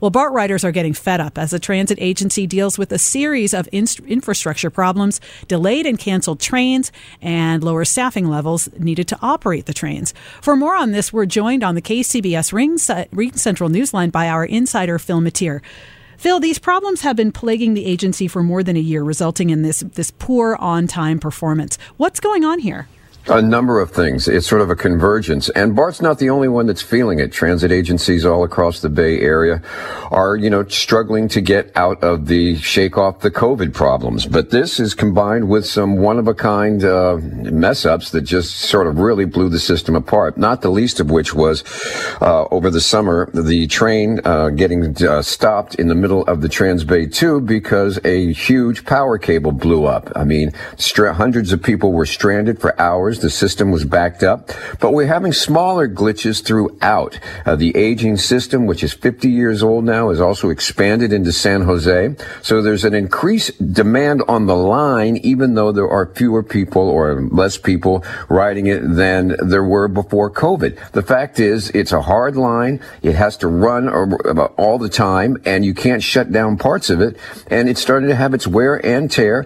Well, BART riders are getting fed up as the transit agency deals with a series of infrastructure problems, delayed and canceled trains, and lower staffing levels needed to operate the trains. For more on this, we're joined on the KCBS Ring Central Newsline by our insider, Phil Matier. Phil, these problems have been plaguing the agency for more than a year, resulting in this poor on-time performance. What's going on here? A number of things. It's sort of a convergence. And BART's not the only one that's feeling it. Transit agencies all across the Bay Area are, struggling to get out of shake off the COVID problems. But this is combined with some one-of-a-kind mess-ups that just sort of really blew the system apart, not the least of which was over the summer, the train getting stopped in the middle of the Transbay tube because a huge power cable blew up. I mean, hundreds of people were stranded for hours. The system was backed up, but we're having smaller glitches throughout. The aging system, which is 50 years old now, has also expanded into San Jose. So there's an increased demand on the line, even though there are fewer people or less people riding it than there were before COVID. The fact is, it's a hard line. It has to run all the time, and you can't shut down parts of it. And it's starting to have its wear and tear.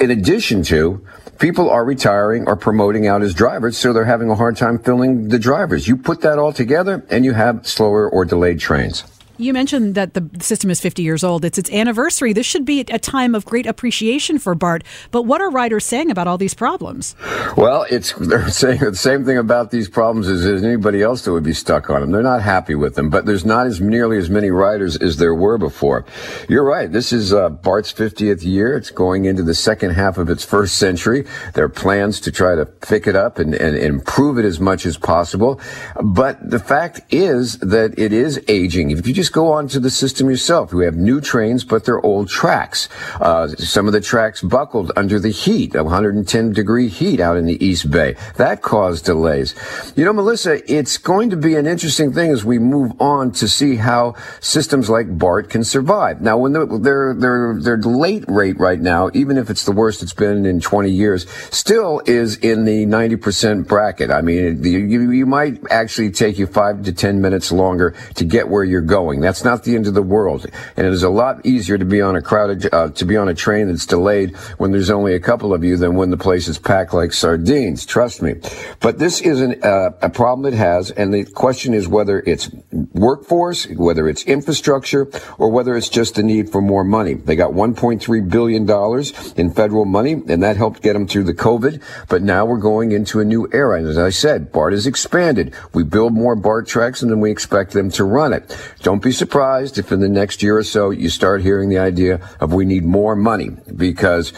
In addition to, people are retiring or promoting out as drivers, so they're having a hard time filling the drivers. You put that all together, and you have slower or delayed trains. You mentioned that the system is 50 years old. It's its anniversary. This should be a time of great appreciation for BART. But what are riders saying about all these problems? Well, they're saying the same thing about these problems as anybody else that would be stuck on them. They're not happy with them, but there's not as nearly as many riders as there were before. You're right. This is BART's 50th year. It's going into the second half of its first century. There are plans to try to pick it up and improve it as much as possible. But the fact is that it is aging. If you just go on to the system yourself. We have new trains, but they're old tracks. Some of the tracks buckled under the heat, 110-degree heat out in the East Bay. That caused delays. Melissa, it's going to be an interesting thing as we move on to see how systems like BART can survive. Now, when their late rate right now, even if it's the worst it's been in 20 years, still is in the 90% bracket. I mean, you might actually take you 5 to 10 minutes longer to get where you're going. That's not the end of the world, and it is a lot easier to be on a train that's delayed when there's only a couple of you than when the place is packed like sardines. Trust me. But this is a problem it has, and the question is whether it's workforce, whether it's infrastructure, or whether it's just the need for more money. They got $1.3 billion in federal money, and that helped get them through the COVID. But now we're going into a new era, and as I said, BART is expanded. We build more BART tracks, and then we expect them to run it. Don't be surprised if in the next year or so you start hearing the idea of we need more money, because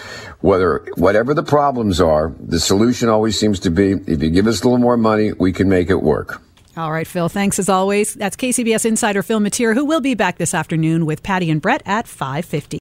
whatever the problems are, the solution always seems to be if you give us a little more money, we can make it work. All right, Phil, thanks as always. That's KCBS insider Phil Matier, who will be back this afternoon with Patty and Brett at 5:50.